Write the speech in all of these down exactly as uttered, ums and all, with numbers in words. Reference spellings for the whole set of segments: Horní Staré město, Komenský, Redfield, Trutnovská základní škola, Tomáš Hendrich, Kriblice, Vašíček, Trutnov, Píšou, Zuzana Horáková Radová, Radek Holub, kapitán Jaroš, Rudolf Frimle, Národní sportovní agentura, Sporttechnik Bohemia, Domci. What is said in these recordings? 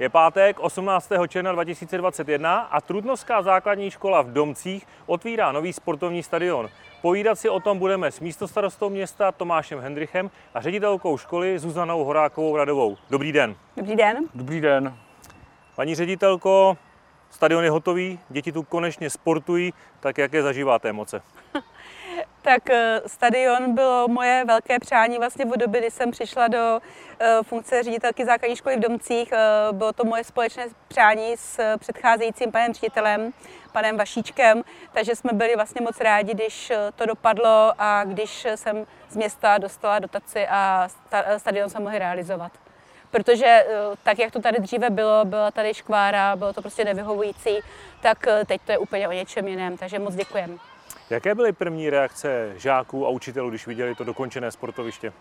Je pátek osmnáctého června dva tisíce dvacet jedna a Trutnovská základní škola v Domcích otvírá nový sportovní stadion. Povídat si o tom budeme s místostarostou města Tomášem Hendrichem a ředitelkou školy Zuzanou Horákovou Radovou. Dobrý den. Dobrý den. Dobrý den. Paní ředitelko, stadion je hotový, děti tu konečně sportují, tak jaké zažíváte emoce? Tak stadion bylo moje velké přání vlastně od doby, kdy jsem přišla do funkce ředitelky základní školy v Domcích. Bylo to moje společné přání s předcházejícím panem ředitelem, panem Vašíčkem, takže jsme byli vlastně moc rádi, když to dopadlo a když jsem z města dostala dotaci a stadion se mohl realizovat. Protože tak, jak to tady dříve bylo, byla tady škvára, bylo to prostě nevyhovující, tak teď to je úplně o něčem jiném, takže moc děkujeme. Jaké byly první reakce žáků a učitelů, když viděli to dokončené sportoviště?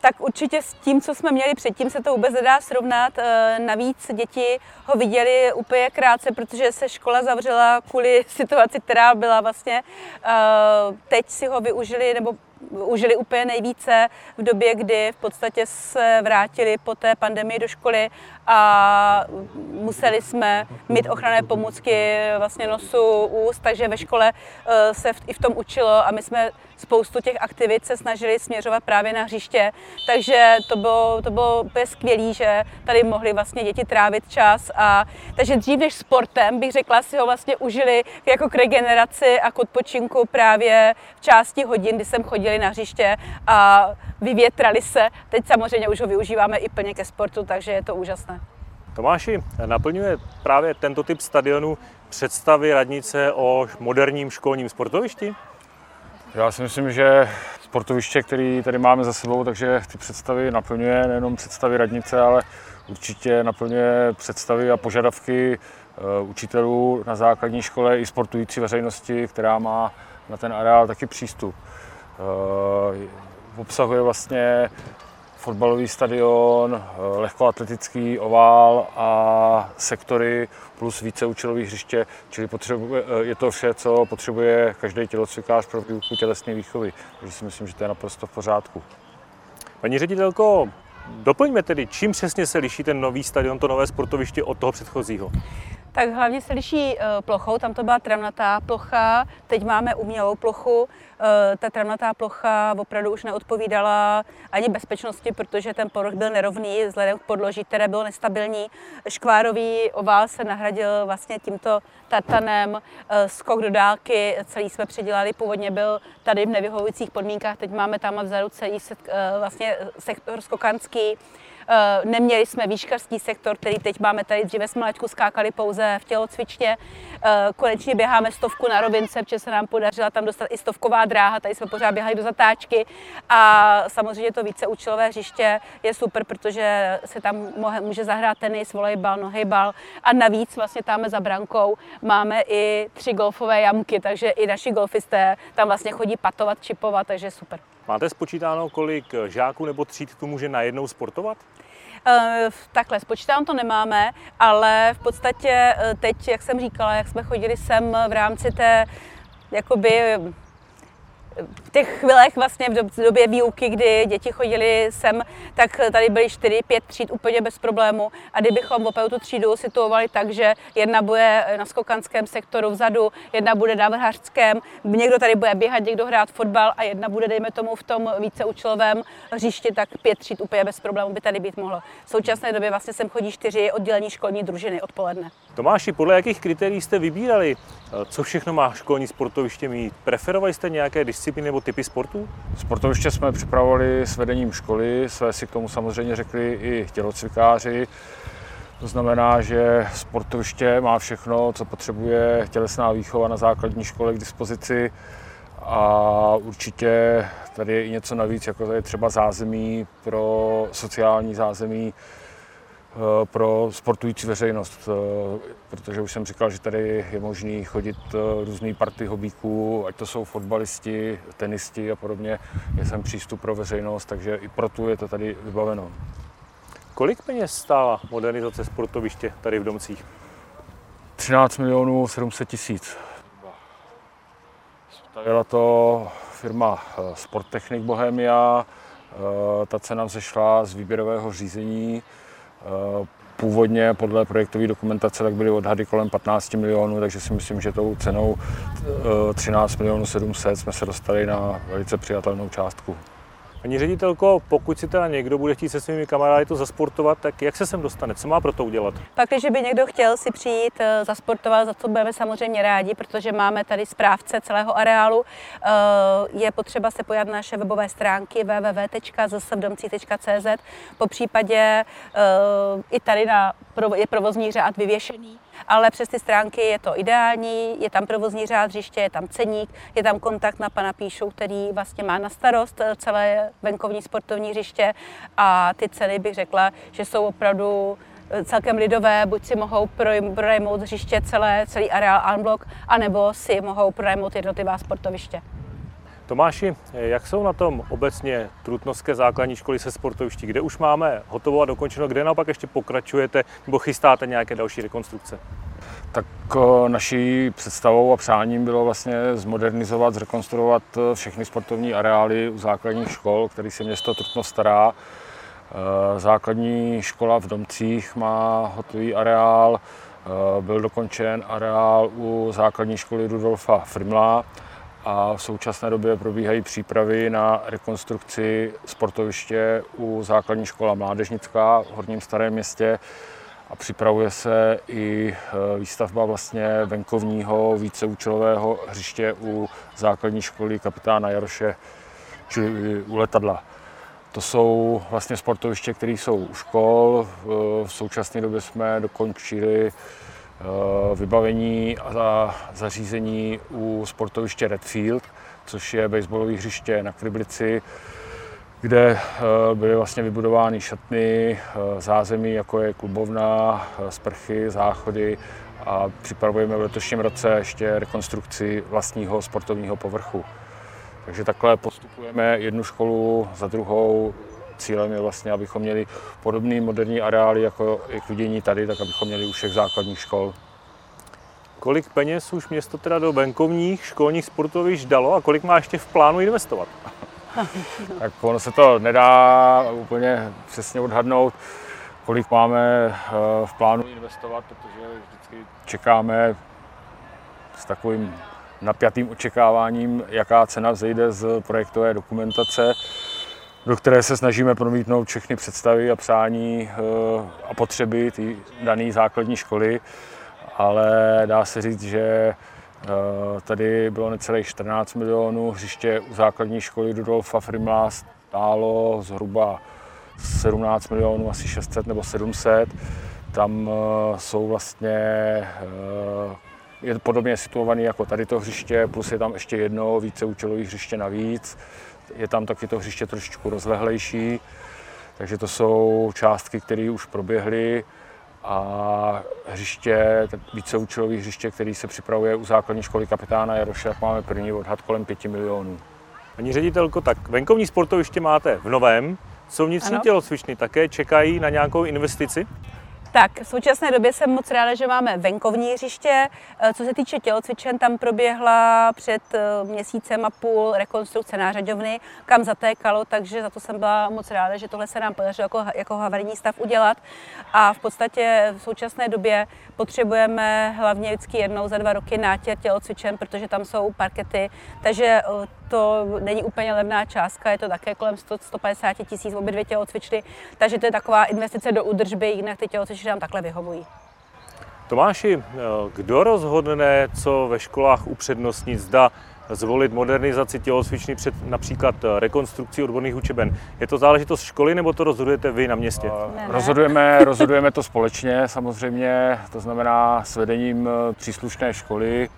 Tak určitě s tím, co jsme měli předtím, se to vůbec nedá srovnat. Navíc děti ho viděli úplně krátce, protože se škola zavřela kvůli situaci, která byla vlastně. Teď si ho využili nebo užili úplně nejvíce v době, kdy v podstatě se vrátili po té pandemii do školy a museli jsme mít ochranné pomůcky vlastně nosu, úst, takže ve škole se v, i v tom učilo a my jsme spoustu těch aktivit se snažili směřovat právě na hřiště, takže to bylo, to bylo úplně skvělý, že tady mohli vlastně děti trávit čas a takže dřív než sportem, bych řekla, si ho vlastně užili jako k regeneraci a k odpočinku právě v části hodin, kdy jsem chodili na hřiště a vyvětrali se. Teď samozřejmě už ho využíváme i plně ke sportu, takže je to úžasné. Tomáši, naplňuje právě tento typ stadionu představy radnice o moderním školním sportovišti? Já si myslím, že sportoviště, které tady máme za sebou, takže ty představy naplňuje, nejenom představy radnice, ale určitě naplňuje představy a požadavky učitelů na základní škole i sportující veřejnosti, která má na ten areál taky přístup. Obsahuje vlastně fotbalový stadion, lehkoatletický ovál a sektory plus více účelových hřiště, čili potřebuje, je to vše, co potřebuje každý tělocvikář pro výuku tělesné výchovy. Takže si myslím, že to je naprosto v pořádku. Paní ředitelko, doplňme tedy, čím přesně se liší ten nový stadion, to nové sportoviště od toho předchozího? Tak hlavně se liší plochou, tam to byla travnatá plocha, teď máme umělou plochu. Ta travnatá plocha opravdu už neodpovídala ani bezpečnosti, protože ten povrch byl nerovný vzhledem k podloží, které bylo nestabilní. Škvárový ovál se nahradil vlastně tímto tartanem, skok do dálky, celý jsme předělali, původně byl tady v nevyhovujících podmínkách, teď máme tam a vzadu celý se, vlastně sektor skokanský. Neměli jsme výškařský sektor, který teď máme tady, dříve jsme laťku skákali pouze v tělocvičně. Konečně běháme stovku na rovince, protože se nám podařila tam dostat i stovková dráha, tady jsme pořád běhali do zatáčky. A samozřejmě to víceúčelové hřiště je super, protože se tam může zahrát tenis, volejbal, nohejbal. A navíc vlastně tam za brankou máme i tři golfové jamky, takže i naši golfisté tam vlastně chodí patovat, čipovat, takže super. Máte spočítáno, kolik žáků nebo tříd tu může najednou sportovat? Takhle, spočítám to nemáme, ale v podstatě teď, jak jsem říkala, jak jsme chodili sem v rámci té, jakoby, v těch chvílech vlastně v době výuky, kdy děti chodili sem, tak tady byly čtyři pět tříd úplně bez problému a kdybychom opravdu tu třídu situovali tak, že jedna bude na skokanském sektoru vzadu, jedna bude na vrhařském, někdo tady bude běhat, někdo hrát fotbal a jedna bude, dejme tomu, v tom víceúčelovém hřišti, tak pět tříd úplně bez problému by tady být mohlo. V současné době vlastně sem chodí čtyři oddělení školní družiny odpoledne. Tomáši, podle jakých kritérií jste vybírali, co všechno má školní sportoviště mít? Preferovali jste nějaké disciplíny nebo typy sportu? Sportoviště jsme připravovali s vedením školy, své si k tomu samozřejmě řekli i tělocvikáři. To znamená, že sportoviště má všechno, co potřebuje tělesná výchova na základní škole k dispozici a určitě tady je i něco navíc, jako je třeba zázemí pro sociální zázemí, pro sportující veřejnost, protože už jsem říkal, že tady je možné chodit různé party hobíků, ať to jsou fotbalisti, tenisti a podobně. Je sem přístup pro veřejnost, takže i pro tu je to tady vybaveno. Kolik peněz stála modernizace sportoviště tady v Domcích? třináct milionů sedm set tisíc. Stavěla to firma Sporttechnik Bohemia, ta cena vzešla z výběrového řízení. Původně podle projektové dokumentace tak byly odhady kolem patnáct milionů, takže si myslím, že tou cenou třináct milionů sedm set jsme se dostali na velice přijatelnou částku. Paní ředitelko, pokud si teda někdo bude chtít se svými kamarády to zasportovat, tak jak se sem dostane? Co má pro to udělat? Pak, když by někdo chtěl si přijít zasportovat, za co budeme samozřejmě rádi, protože máme tady správce celého areálu, je potřeba se pojat na naše webové stránky w w w tečka z s v domci tečka c z. Po případě i tady na, je provozní řád vyvěšený, ale přes ty stránky je to ideální, je tam provozní řád hřiště, je tam ceník, je tam kontakt na pana Píšou, který vlastně má na starost celé venkovní sportovní hřiště, a ty ceny bych řekla, že jsou opravdu celkem lidové, buď si mohou pronajmout hřiště celé, celý areál en bloc, anebo si mohou pronajmout jednotlivá sportoviště. Tomáši, jak jsou na tom obecně Trutnovské základní školy se sportovišti? Kde už máme hotovo a dokončeno, kde naopak ještě pokračujete nebo chystáte nějaké další rekonstrukce? Tak naší představou a přáním bylo vlastně zmodernizovat, zrekonstruovat všechny sportovní areály u základních škol, které se město Trutnov stará. Základní škola v Domcích má hotový areál, byl dokončen areál u základní školy Rudolfa Frimla a v současné době probíhají přípravy na rekonstrukci sportoviště u základní škola Mládežnická v Horním Starém Městě. A připravuje se i výstavba vlastně venkovního víceúčelového hřiště u základní školy kapitána Jaroše, čili u letadla. To jsou vlastně sportoviště, které jsou u škol. V současné době jsme dokončili vybavení a zařízení u sportoviště Redfield, což je baseballové hřiště na Kriblici, kde byly vlastně vybudovány šatny, zázemí, jako je klubovna, sprchy, záchody, a připravujeme v letošním roce ještě rekonstrukci vlastního sportovního povrchu. Takže takhle postupujeme jednu školu za druhou. Cílem je vlastně, abychom měli podobné moderní areály, jako je k vidění tady, tak abychom měli u všech základních škol. Kolik peněz už město teda do venkovních školních sportovišť dalo a kolik má ještě v plánu investovat? Tak ono se to nedá úplně přesně odhadnout, kolik máme v plánu investovat, protože vždycky čekáme s takovým napjatým očekáváním, jaká cena vzejde z projektové dokumentace, do které se snažíme promítnout všechny představy a přání a potřeby té dané základní školy, ale dá se říct, že tady bylo necelých čtrnáct milionů, hřiště u základní školy Rudolfa Frimla stálo zhruba sedmnáct milionů, asi šest set nebo sedm set. Tam jsou vlastně, je podobně situovaný jako tady to hřiště, plus je tam ještě jedno víceúčelové hřiště navíc. Je tam taky to hřiště trošičku rozlehlejší, takže to jsou částky, které už proběhly. A hřiště, víceúčelové hřiště, který se připravuje u základní školy kapitána Jaroše, máme první odhad kolem pěti milionů. Paní ředitelko, tak venkovní sportoviště máte v novém, co vnitřní tělocvičny také čekají na nějakou investici? Tak, v současné době jsem moc ráda, že máme venkovní hřiště. Co se týče tělocvičen, tam proběhla před měsícem a půl rekonstrukce nářadovny, kam zatékalo, takže za to jsem byla moc ráda, že tohle se nám podařilo jako, jako havarijní stav udělat. A v podstatě v současné době potřebujeme hlavně vždycky jednou za dva roky nátěr tělocvičen, protože tam jsou parkety, takže to není úplně levná částka, je to také kolem sto až sto padesát tisíc obě dvě tělocvičny, takže to je taková investice do údržby, jinak ty tělocvičny nám takhle vyhovují. Tomáši, kdo rozhodne, co ve školách upřednostnit, zda zvolit modernizaci tělocvičny před například rekonstrukcí odborných učeben? Je to záležitost školy, nebo to rozhodujete vy na městě? Ne, ne. Rozhodujeme, rozhodujeme to společně samozřejmě, to znamená s vedením příslušné školy,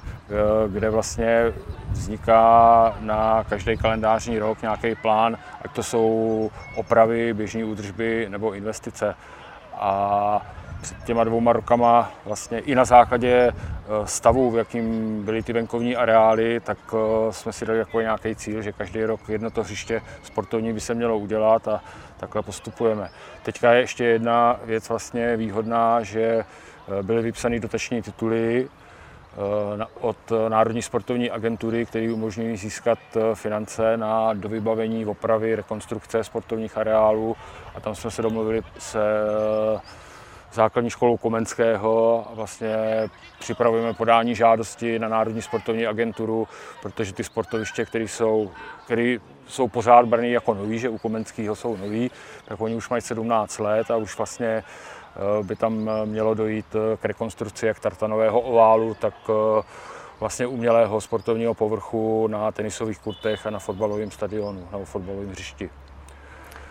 kde vlastně vzniká na každý kalendářní rok nějaký plán, ať to jsou opravy, běžné údržby nebo investice. A před těma dvouma rokama vlastně i na základě stavu, v jakým byly ty venkovní areály, tak jsme si dali jako nějaký cíl, že každý rok jedno to hřiště sportovní by se mělo udělat, a takhle postupujeme. Teďka je ještě jedna věc vlastně výhodná, že byly vypsané dotační tituly od Národní sportovní agentury, který umožňují získat finance na dovybavení, opravy, rekonstrukce sportovních areálů. A tam jsme se domluvili se základní školou Komenského a vlastně připravujeme podání žádosti na Národní sportovní agenturu, protože ty sportoviště, které jsou, které jsou pořád brané jako nový, že u Komenského jsou noví, tak oni už mají sedmnáct let a už vlastně by tam mělo dojít k rekonstrukci jak tartanového oválu, tak vlastně umělého sportovního povrchu na tenisových kurtech a na fotbalovém stadionu, na fotbalovém hřišti.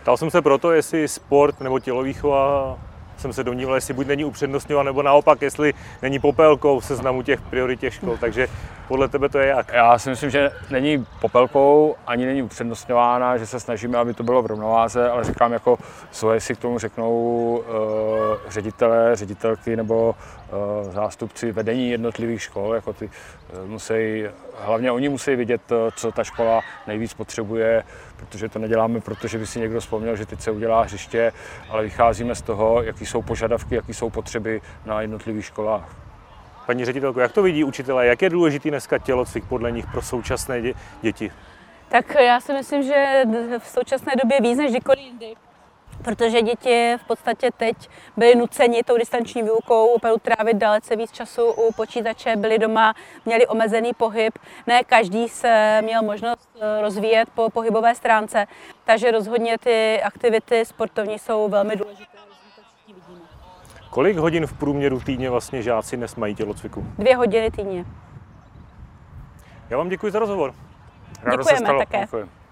Ptal jsem se proto, jestli sport nebo tělovýchova, jsem se domníval, jestli buď není upřednostňován, nebo naopak, jestli není popelkou v seznamu těch priorit těch škol, takže podle tebe to je jak? Já si myslím, že není popelkou, ani není upřednostňována, že se snažíme, aby to bylo v rovnováze, ale říkám, jako svoje si k tomu řeknou e, ředitelé, ředitelky nebo e, zástupci vedení jednotlivých škol, jako ty e, musí, hlavně oni musí vidět, co ta škola nejvíc potřebuje, protože to neděláme, protože by si někdo vzpomněl, že teď se udělá hřiště, ale vycházíme z toho, jaký jsou požadavky, jaký jsou potřeby na jednotlivých školách. Paní ředitelko, jak to vidí učitelé, jak je důležitý dneska tělocvik podle nich pro současné dě- děti? Tak já si myslím, že v současné době víc než kdykoliv jindy, protože děti v podstatě teď byly nuceni tou distanční výukou opravdu trávit dalece víc času u počítače, byli doma, měli omezený pohyb, ne každý se měl možnost rozvíjet po pohybové stránce, takže rozhodně ty aktivity sportovní jsou velmi důležité. Kolik hodin v průměru týdně vlastně žáci dnes mají tělocviku? Dvě hodiny týdně. Já vám děkuji za rozhovor. Rádo Děkujeme se stalo. Také. Děkuji.